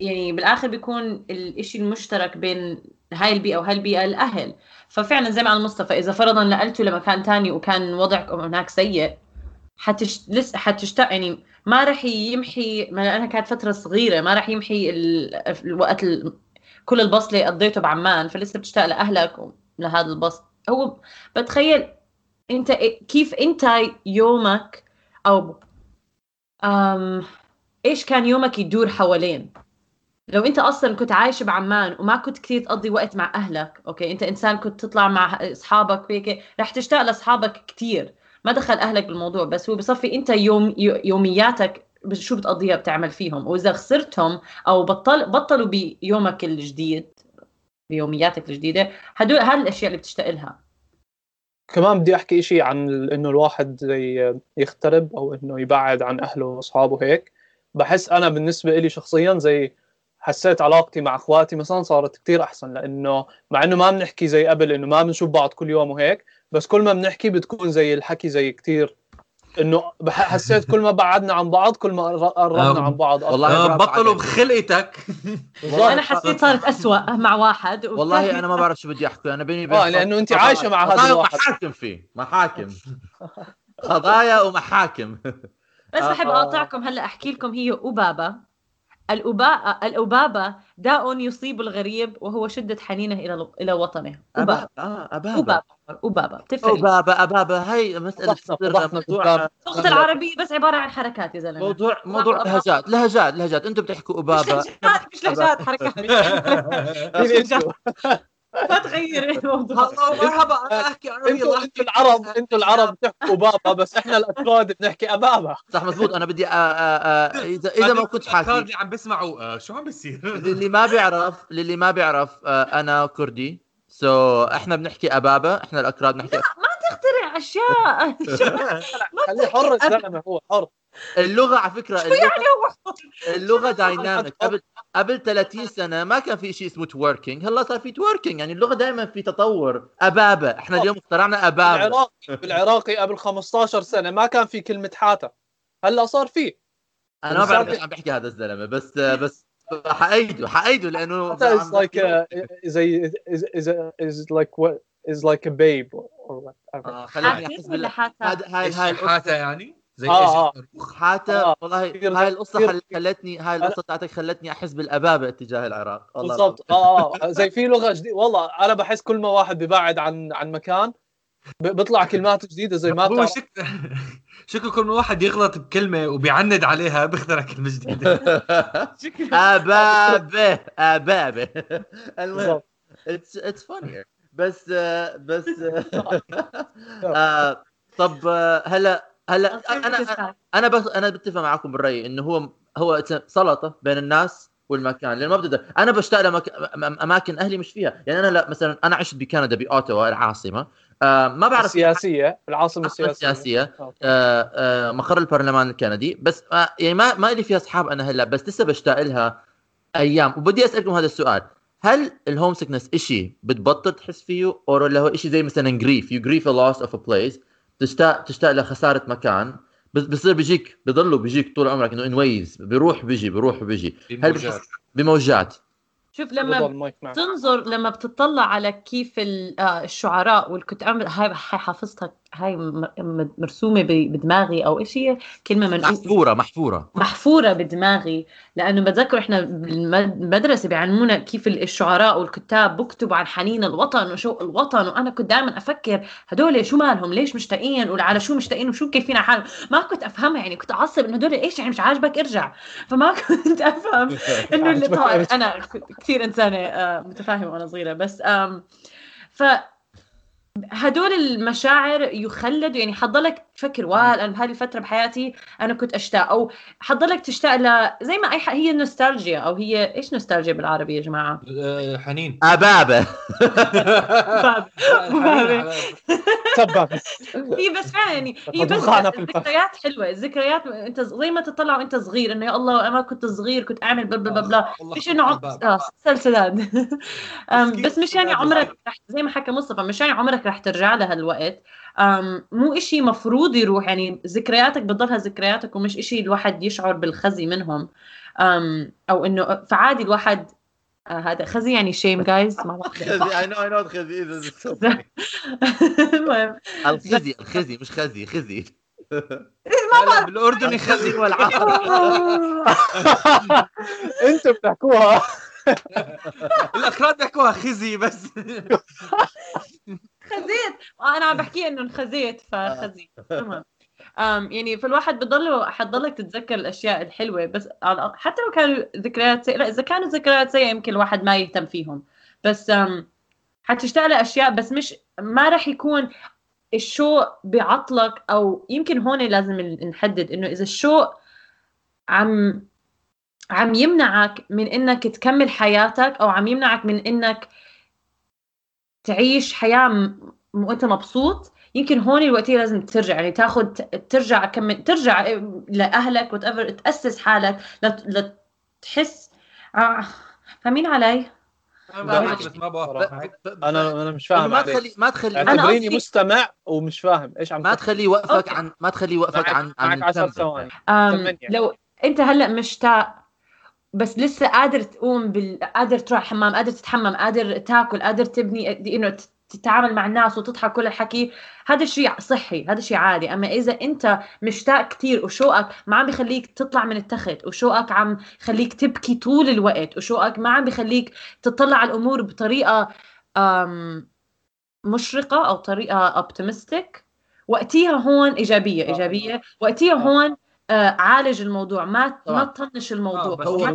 يعني بالآخر بيكون الإشي المشترك بين هاي البيئة وهاي البيئة الأهل. ففعلا زي ما قال مصطفى، إذا فرضا نقلته لمكان تاني وكان وضعك هناك سيء حتش لسه حتشتاق يعني ما رح يمحي، ما أنا كانت فترة صغيرة ما رح يمحي الوقت ال... كل البسط اللي قضيته بعمان، فلسه بتشتاق لأهلك لهذا البسط. هو بتخيل أنت كيف أنت يومك أو أم... إيش كان يومك يدور حوالين، لو أنت أصلا كنت عايش بعمان وما كنت كثير تقضي وقت مع أهلك. أوكي أنت إنسان كنت تطلع مع أصحابك بيك، رح تشتاق لأصحابك كتير، ما دخل أهلك بالموضوع، بس هو بصفي أنت يوم يومياتك شو بتقضيها بتعمل فيهم، وإذا خسرتهم أو بطل بطلوا بيومك الجديد بيومياتك الجديدة، هدول هاي الأشياء اللي بتشتاقلها. كمان بدي أحكي إشي عن إنه الواحد يخترب أو إنه يبعد عن أهله وأصحابه هيك. بحس أنا بالنسبة إلي شخصياً زي حسيت علاقتي مع أخواتي مثلاً صارت كتير أحسن، لأنه مع إنه ما بنحكي زي قبل، إنه ما بنشوف بعض كل يوم وهيك، بس كل ما بنحكي بتكون زي الحكي زي كتير، انه حسيت كل ما بعدنا عن بعض كل ما قربنا عن بعض. والله بطلوا بخلقتك. والله انا حسيت صارت أسوأ مع واحد، والله انا ما بعرف شو بدي احكي انا بيني بين اه لانه انت عايشه مع هذا الواحد، محاكم فيه محاكم قضايا ومحاكم. بس بحب اقاطعكم هلا احكي لكم هي أبابة. الأباء الأبابة داء يصيب الغريب وهو شدة حنينه إلى إلى وطنه. أبابة أبابة أبابة بتفرق. أبابة أبابة هي مسألة موضوع اللغة العربية، بس عبارة عن حركات يا زلمة. موضوع موضوع لهجات لهجات لهجات أنتم بتحكوا أبابة مش لهجات حركات. ما تغير الموضوع. مرحبا أنا أحكي أنا أنتوا أنتوا العرب أنتوا العرب بتحكوا بابا، بس إحنا الأكراد بنحكي أبابا. صح مزبوط. أنا بدي أ... أ... إذا إذا ما كنت حاكي اللي عم بسمعوا شو عم بيصير، اللي ما بيعرف للي ما بيعرف أنا كردي، سو إحنا بنحكي أبابا، إحنا الأكراد بنحكي. ما تخترع أشياء. خليه حر الزلمة، هو حر. اللغة على فكرة اللغة اللغة دايناميك. قبل قبل ثلاثين سنة ما كان في شيء اسمه توركينج، هلا صار في توركينج، يعني اللغة دائما في تطور. أبابة احنا اليوم اخترعنا أبابة. بالعراقي بالعراقي قبل خمستاشر سنة ما كان في كلمة حاتة، هلا صار فيه. أنا ما بعرف ايش عم بحكي هذا الزلمة، بس بس حأيده حأيده لأنه is like a, is a, is a, is like what is like a babe or whatever. خليني أحس بالحاتة. هاي هاي الحاتة يعني زي آه حتى آه. والله هاي القصة خلتني، هاي القصة تاعتك خلتني أحس بالأبابة اتجاه العراق. بالضبط آه زي في لغة جديدة. والله أنا بحس كل ما واحد بيبعد عن عن مكان بيطلع كلمات جديدة زي ما بتعرف. شكله كل ما واحد يغلط بكلمة وبيعند عليها بيخترع كلمة جديدة. أبابة أبابة المهم it's it's funny بس بس آه. طب هلا هلا انا انا بس انا بتفق معكم بالرأي انه هو هو سلطة بين الناس والمكان، لأن ما بدي انا بشتاق لمك... اماكن اهلي مش فيها. يعني انا لا مثلا انا عشت بكندا بأوتاوا العاصمة آه ما بعرف سياسية العاصمة السياسية آه آه مقر البرلمان الكندي، بس آه يعني ما ما لي فيها اصحاب انا هلا، بس لسه بشتاق لها ايام. وبدي اسالكم هذا السؤال، هل الهوم سيكنس اشي بتبطل تحس فيه، او له اشي زي مثلا grief you grieve a loss of a place، تشتاق تشتاق لخسارة مكان، بس بصير بيجيك بيضلوا بيجيك طول عمرك إنه إنويز بيروح بيجي بيروح بيجي بموجات. بموجات شوف لما تنظر لما بتطلع على كيف الشعراء والكتاب، هاي حافظتها هاي مرسومة بدماغي أو إشي كلمة من محفورة محفورة محفورة بدماغي، لأنه بتذكر إحنا بالمدرسة بيعلمونا كيف الشعراء والكتاب بكتبوا عن حنين الوطن وشوق الوطن، وأنا كنت دائما أفكر هدول شو مالهم، ليش مشتاقين، وعلى شو مشتاقين، وشو كيفين على حالهم. ما كنت أفهمها يعني، كنت أعصب إنه هدول إيش يعني مش عاجبك ارجع، فما كنت أفهم إنه اللي طالع. أنا كثير إنسانة متفاهمة وأنا صغيرة، بس ف هدول المشاعر يخلدوا يعني. حضلك تفكر وال أنا بهذه الفترة بحياتي أنا كنت أشتاق، أو حضلك تشتاق ل زي ما أي ح... هي النوستالجيا، أو هي إيش نوستالجيا بالعربي يا جماعة؟ حنين أبابة أبابة أبابة هي بس فعلا يعني هي بس ذكريات حلوة، ذكريات أنت زي ما تطلع وأنت صغير إنه يا الله أنا كنت صغير كنت أعمل بلا بلا بلا إيش إنه عمر سلسلات، بس مش يعني عمرك زي ما حكى مصطفى مش يعني عمرك رح ترجع لها الوقت، مو إشي مفروض يروح يعني. ذكرياتك بتضلها ذكرياتك، ومش إشي الواحد يشعر بالخزي منهم أو إنه فعادي الواحد آه هذا خزي يعني shame guys ما خزي I know I know خزي المهم الخزي الخزي مش خزي خزي بالاردن يخزي والعار. انتوا بتحكوها الاخراد بيحكوها خزي بس خزيت. انا عم بحكي انه انخزيت فخزي. تمام. امم يعني فالواحد بضل حتضلك تتذكر الاشياء الحلوه بس حتى لو كانوا ذكريات سيئه. لا اذا كانوا ذكريات سيئه يمكن الواحد ما يهتم فيهم بس حتشتغل اشياء بس مش ما رح يكون الشوق بعطلك. او يمكن هون لازم نحدد انه اذا الشوق عم عم يمنعك من انك تكمل حياتك او عم يمنعك من انك تعيش حياه وانت مبسوط يمكن هون الوقت لازم ترجع يعني تاخذ ترجع كمل ترجع لاهلك وتقدر تاسس حالك لتحس. فاهمين علي؟ ما بوافق. انا انا مش فاهم. ما تخلي ما تخلي اعتبريني مستمع ومش فاهم ايش عم. ما تخلي وقفك عن ما تخلي وقفك عن عن عشر ثواني. لو انت هلا مشتاق بس لسه قادر تقوم بال... قادر تروح حمام، قادر تتحمم، قادر تاكل، قادر تبني انه تتعامل مع الناس وتضحك كل الحكي، هذا الشيء صحي، هذا الشيء عادي. اما اذا انت مشتاق كتير وشوقك ما عم بخليك تطلع من التخت، وشوقك عم خليك تبكي طول الوقت، وشوقك ما عم بخليك تطلع على الامور بطريقه مشرقه او طريقه اوبتيمستيك، وقتيها هون ايجابيه ايجابيه وقتيها هون آه، عالج الموضوع. ما طبعا. ما تطنش الموضوع. الموضوع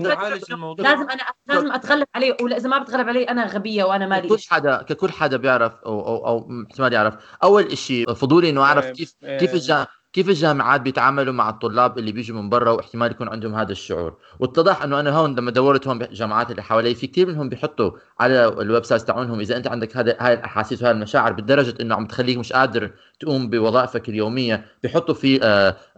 لازم انا لازم اتغلب عليه، واذا ما بتغلب عليه انا غبيه وانا مالي. كل حدا ككل حدا بيعرف او او, أو احتمال يعرف. اول شيء فضولي انه اعرف كيف كيف الجامعة كيف الجامعات بيتعاملوا مع الطلاب اللي بيجوا من برا واحتمال يكون عندهم هذا الشعور. واتضح انه انا هون لما دورت هون بالجامعات اللي حوالي في كثير منهم بيحطوا على الويب سايت تاعهم اذا انت عندك هذا هاي الاحاسيس وهاي المشاعر بالدرجه انه عم تخليك مش قادر تقوم بوظائفك اليوميه، بيحطوا في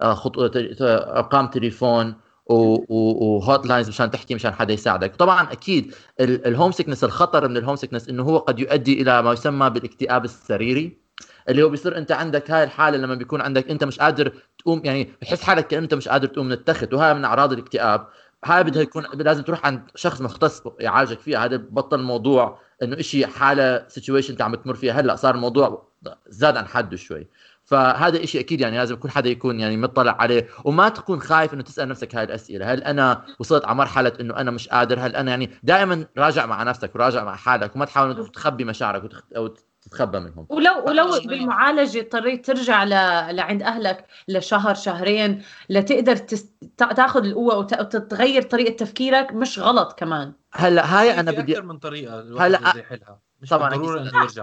ارقام تليفون وهوت لاينز مشان تحكي مشان حدا يساعدك. طبعا اكيد الهوم سيكنس، الخطر من الهوم سيكنس انه هو قد يؤدي الى ما يسمى بالاكتئاب السريري، اللي هو بيصير انت عندك هاي الحاله لما بيكون عندك انت مش قادر تقوم، يعني بتحس حالك كأن انت مش قادر تقوم من التخت، وهذا من اعراض الاكتئاب. هاي بدها يكون لازم تروح عند شخص مختص يعالجك فيها. هذا بطل الموضوع انه شيء حاله سيتويشن انت عم تمر فيها. هلا صار الموضوع زاد عن حده شوي، فهذا إشي اكيد يعني لازم كل حدا يكون يعني مطلع عليه، وما تكون خايف انه تسال نفسك هاي الاسئله. هل انا وصلت على مرحله انه انا مش قادر؟ هل انا يعني دائما راجع مع نفسك وراجع مع حالك، وما تحاول تخبي مشاعرك وتخ... أو تتخبى منهم. ولو ولو بالمعالجه اضطريت ترجع ل... لعند اهلك لشهر شهرين لتقدر تس... تاخذ القوه وت... وتتغير طريقه تفكيرك، مش غلط كمان. هلا هاي انا بدي اكثر من طريقه هلا يحلها طبعا.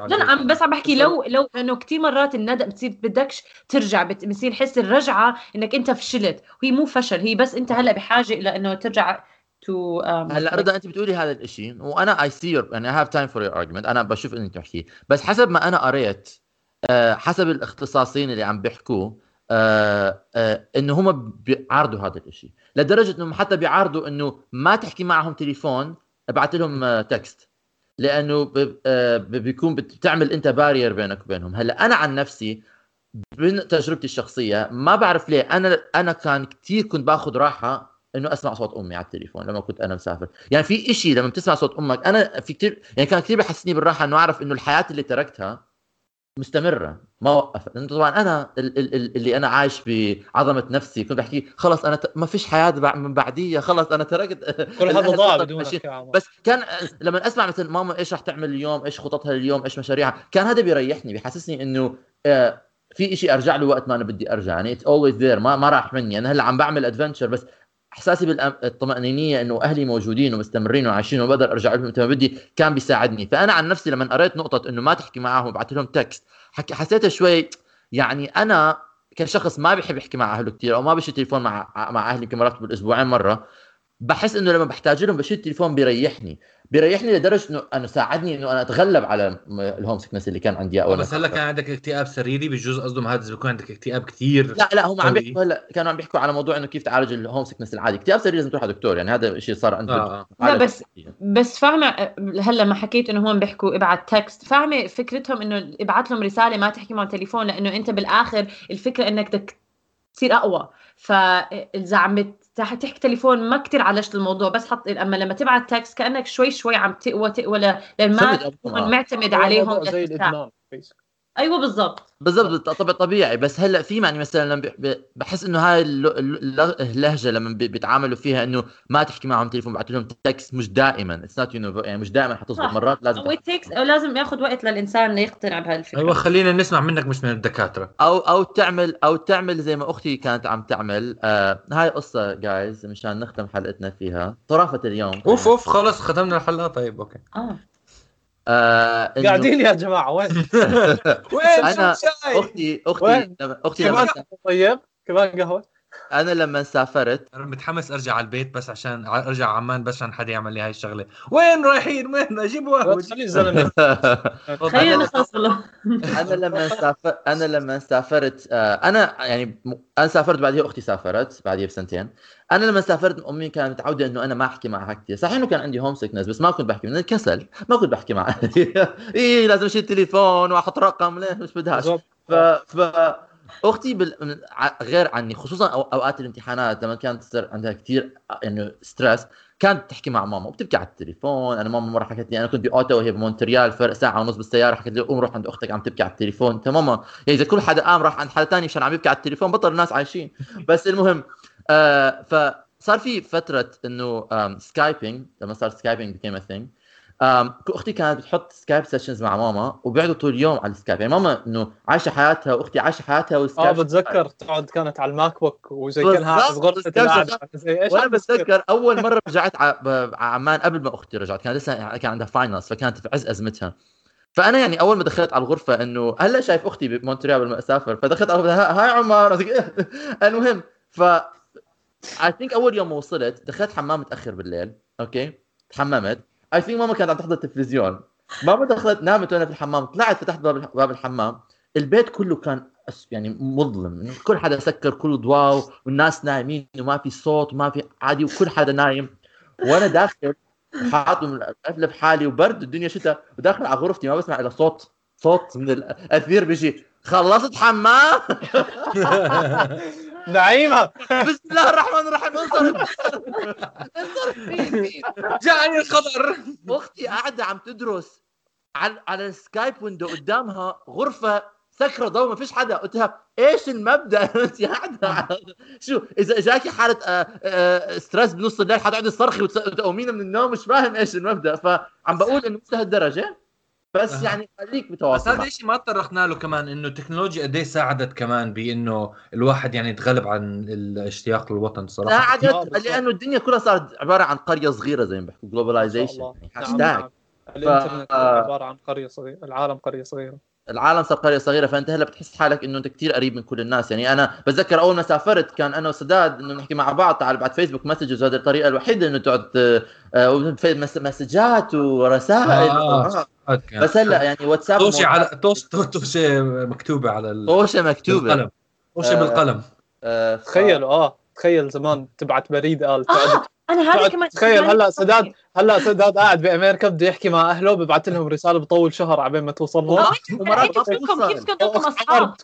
لا انا بس عم بحكي لو لو انه كثير مرات الندم بتصير بدكش ترجع، بتصير حس الرجعه انك انت فشلت، وهي مو فشل، هي بس انت هلا بحاجه الى انه ترجع تو. هلا رضا انت بتقولي هذا الاشي وانا اي سي يور يعني اي هاف تايم فور يور ارجيومنت، انا بشوف انك تحكي. بس حسب ما انا قريت أه حسب الاختصاصيين اللي عم بيحكوا أه أه انه هم بيعارضوا هذا الاشي لدرجه انهم حتى بيعارضوا انه ما تحكي معهم تليفون، ابعث لهم تكست، لانه بيكون بتعمل انت بارير بينك وبينهم. هلا انا عن نفسي من تجربتي الشخصيه ما بعرف ليه انا انا كان كثير كنت باخذ راحه انه اسمع صوت امي على التليفون لما كنت انا مسافر. يعني في إشي لما بتسمع صوت امك، انا في كثير يعني كان كثير بحسسني بالراحه انه اعرف انه الحياه اللي تركتها مستمره ما وقفت. انه طبعا انا اللي انا عايش بعظمه نفسي كنت بحكي خلص انا ما فيش حياه من بعديه، خلص انا تركت كل هذا ضاع بدونك. بس كان لما اسمع مثل ماما ايش رح تعمل اليوم، ايش خططها اليوم، ايش مشاريعها، كان هذا بيريحني، بيحسسني انه آه في إشي ارجع له وقت ما انا بدي ارجع. يعني it's always there، ما ما راح مني. انا هلا عم بعمل ادفنتشر بس احساسي بالطمأنينية انه اهلي موجودين ومستمرين وعايشين وبقدر ارجع لهم متى ما بدي كان بيساعدني. فانا عن نفسي لما قريت نقطه انه ما تحكي معاهم وابعث لهم تكست، حسيتها شوي يعني انا كشخص ما بحب يحكي مع اهله كثير او ما بشيل تليفون مع مع اهلي كم راتب بالاسبوعين مره، بحس انه لما بحتاج لهم بشيل التليفون بيريحني بيريحني لدرجه انه انا ساعدني انه انا اتغلب على الهوم سيكنس اللي كان عندي اول. بس هلا كان عندك اكتئاب سريري، بالجزء قصدهم هذا بيكون عندك اكتئاب كثير. لا لا هم عم بيحكوا هلا كانوا عم بيحكوا على موضوع انه كيف تعالج الهوم سيكنس العادي. اكتئاب سريري لازم تروح على دكتور، يعني هذا شيء صار عندك. آه. لا بس بس فاهمه هلا ما حكيت انه هون بيحكوا ابعت تكست، فاهمه فكرتهم انه ابعت لهم رساله ما تحكي معهم تليفون، لانه انت بالاخر الفكره انك تصير اقوى. فالزعمت تحكي تليفون ما كتير عالجت الموضوع، بس حط. اما لما تبعت تاكس كأنك شوي شوي عم تقوى تقوى لان ما معتمد عليهم. ايوه بالظبط بالظبط طبع طبيعي. بس هلا في يعني مثلا لما بحس انه هاي اللهجه لما بيتعاملوا فيها انه ما تحكي معهم تليفون، بعت لهم تكست، مش دائما اتسات يعني مش دائما حتظبط، مرات لازم او تكست او لازم ياخذ وقت للانسان يقتنع بهالفكره. ايوه خلينا نسمع منك مش من الدكاتره، او او تعمل او تعمل زي ما اختي كانت عم تعمل. آه هاي قصه جايز مشان نختم حلقتنا فيها طرافه اليوم. اوف اوف خلص ختمنا الحلقه. طيب اوكي اه آه إنو... قاعدين يا جماعة وين وين أنا أختي أختي وين؟ لما... أختي كمان لما... طيب كمان قهوة. أنا لما سافرت متحمس أرجع على البيت بس عشان أرجع عمان بس عشان حد يعمل لي هاي الشغلة. وين رايحين وين أجيب واحد زلمة خلينا نخلص والله. أنا لما سافر أنا لما سافرت آه... أنا يعني أنا سافرت بعدها أختي سافرت بعدها بسنتين. انا لما سافرت امي كانت متعوده انه انا ما احكي معها كثير، صحيح انه كان عندي هوم سيكنس بس ما كنت بحكي من الكسل، ما كنت بحكي معها ايه لازم شيء التليفون واحط رقم ليه مش بدهاش. ف... ف اختي بال... غير عني خصوصا اوقات الامتحانات لما كانت تصير عندها كثير انه ستريس كانت تحكي مع ماما وبتبكي على التليفون. انا ماما مره حكت لي انا كنت باوتو وهي بمونتريال فرق ساعه ونص بالسياره، حكت لي قوم روح عند اختك عم تبكي على التليفون. تمام ماما يعني اذا كل حدا قام راح عند حدا ثاني مشان عم يبكي على التليفون بطل الناس عايشين. بس المهم آه فصار في فترة إنه سكايبينج لما صار سكايبينج became a thing. أختي كانت بتحط سكايب سيشنز مع ماما وبيقعدوا طول اليوم على السكايب، يعني ماما إنه عايشة حياتها وأختي عايشة حياتها والسكايب. آه بتذكر تقعد كانت على الماك بوك وزي كلها غرفة القعدة. وأنا بتذكر أول مرة رجعت على عمان قبل ما أختي رجعت كان لسه كان عندها فاينلز فكانت في عز أزمتها. فانا يعني اول ما دخلت على الغرفة إنه هلا شايف أختي بمونتريال قبل ما أسافر فدخلت على الغرفة هاي عمر. المهم ف I think أول يوم وصلت دخلت حمام متأخر بالليل، أوكي تحممت. I think ماما كانت عم تحضر التلفزيون، ماما دخلت نامت وأنا في الحمام، طلعت فتحت باب باب الحمام البيت كله كان يعني مظلم، كل حدا سكر كله ضواو والناس نايمين وما في صوت وما في عادي وكل حدا نايم. وأنا داخل حاط القفل بحالي وبرد الدنيا شتاء وداخل على غرفتي ما بسمع إلا صوت صوت من الأثير بيجي خلصت حمام نعيمة بسم الله الرحمن الرحيم انصرف انصرف مين جاءني الخبر. أختي قاعدة عم تدرس على على السكايب ويندو قدامها غرفة سكرة ضوء ما فيش حدا. قلت لها ايش المبدأ انت قاعدة شو اذا اجاكي حالة ستريس بنص الليل حتقعدي تصرخي وتقومين من النوم مش فاهم ايش المبدأ. فعم بقول انه مثل هالدرجة بس أه. يعني خليك متواصل. بس هذا الشيء ما تطرقنا له كمان انه التكنولوجيا قد ايه ساعدت كمان بانه الواحد يعني يتغلب عن الاشتياق للوطن صراحه. ساعدت لانه الدنيا كلها صارت عباره عن قريه صغيره زي ما بيحكوا جلوباليزيشن هاشتاج. الانترنت ف... عباره عن قريه صغيره، العالم قريه صغيره، العالم صار قريه صغيره. فانت هلا بتحس حالك انه انت كتير قريب من كل الناس. يعني انا بتذكر اول ما سافرت كان انا وسداد انه نحكي مع بعض على بعد فيسبوك مسجز، هذه الطريقه الوحيده انه تقعد مسجات ورسائل آه. آه. بس هلا يعني واتساب توشي على توش توشي مكتوبه على ال... توشي مكتوبه بالقلم توشي آه. بالقلم آه. تخيل اه تخيل زمان تبعت بريد قال آه. انا هذا كمان تخيل هلا سداد هلا سداد قاعد بامريكا بده يحكي مع اهله ببعث لهم رساله بطول شهر عبين ما توصل لهم. ومرات بتكون كيف كنتوا اصحاب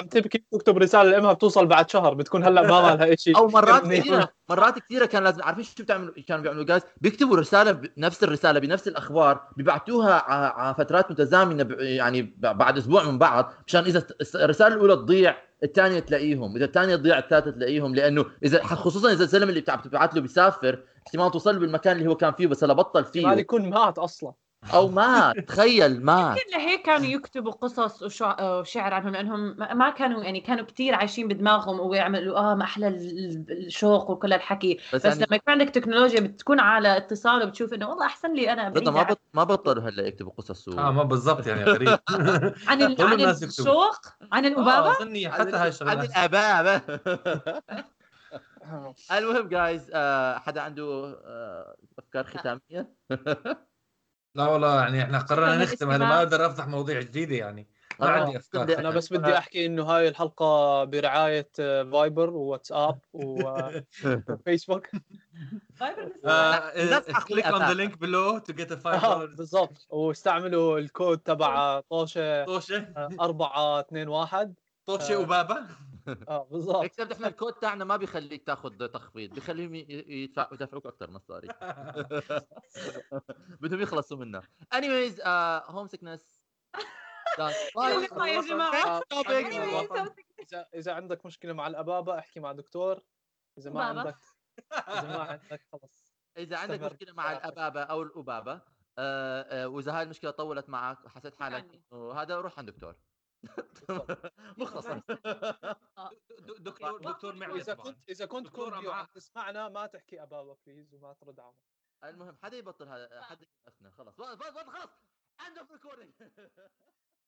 عم تبكي تكتب رساله لامها بتوصل بعد شهر بتكون هلا ما لها شيء. او مرات كثيره مرات كثيره كان لازم عارفين شو بتعملوا كانوا بيعملوا جايز بيكتبوا رساله نفس الرساله بنفس الاخبار بيبعتوها على فترات متزامنه يعني بعد اسبوع من بعض مشان اذا الرساله الاولى تضيع الثانيه تلاقيهم، اذا الثانيه تضيع الثالثه تلاقيهم. لانه اذا خصوصا اذا الزلمه اللي بتبعت له بيسافر احتمال توصل بالمكان اللي هو كان فيه بس هلا بطل فيه ما يكون مات اصلا او مات تخيل مات. يمكن لهيك كانوا يكتبوا قصص وشعر عنهم لانهم ما كانوا يعني كانوا كتير عايشين بدماغهم ويعملوا اه ما احلى الشوق وكل الحكي. بس, بس يعني لما يكون عندك تكنولوجيا بتكون على اتصال وبتشوف انه والله احسن لي انا بعيد ما بط... ما بطلوا هلا يكتبوا قصص و... اه ما بالضبط يعني غريب عن ال... عن الشوق عن الابابه آه حتى هاي عن الابابه المهم جايز آه حدا عنده آه افكار ختاميه؟ لا والله يعني احنا قررنا نختم. انا ما اقدر افتح مواضيع جديده يعني ما عندي افكار. انا بس بدي احكي انه هاي الحلقه برعايه فايبر وواتساب وفيسبوك. فايبر كليك اون ذا لينك بلو تو جيت ا فايف دولار بالضبط. واستعملوا الكود تبع طوشه طوشه أربعة اثنين واحد طوشه وبابا اه بالضبط. اكتب احنا الكود تاعنا ما بيخليك تاخذ تخفيض بيخليهم يدفعوك اكثر مصاري بدهم يخلصوا منا. انيويز هوم سيكنس يا جماعة إذا إذا عندك مشكلة مع الأبابة احكي مع دكتور. إذا ما عندك إذا ما عندك خلص. إذا عندك مشكلة مع الأبابة أو الأبابة وإذا هاي المشكلة طولت معك حسيت حالك وهذا روح عند دكتور. مختصر دكتور دكتور معي. إذا كنت إذا كنت كوريو تسمعنا ما تحكي أبابة بليز وما ترد عمو. المهم حدا يبطل هذا حدا يأثنى خلاص خلاص خلاص end of recording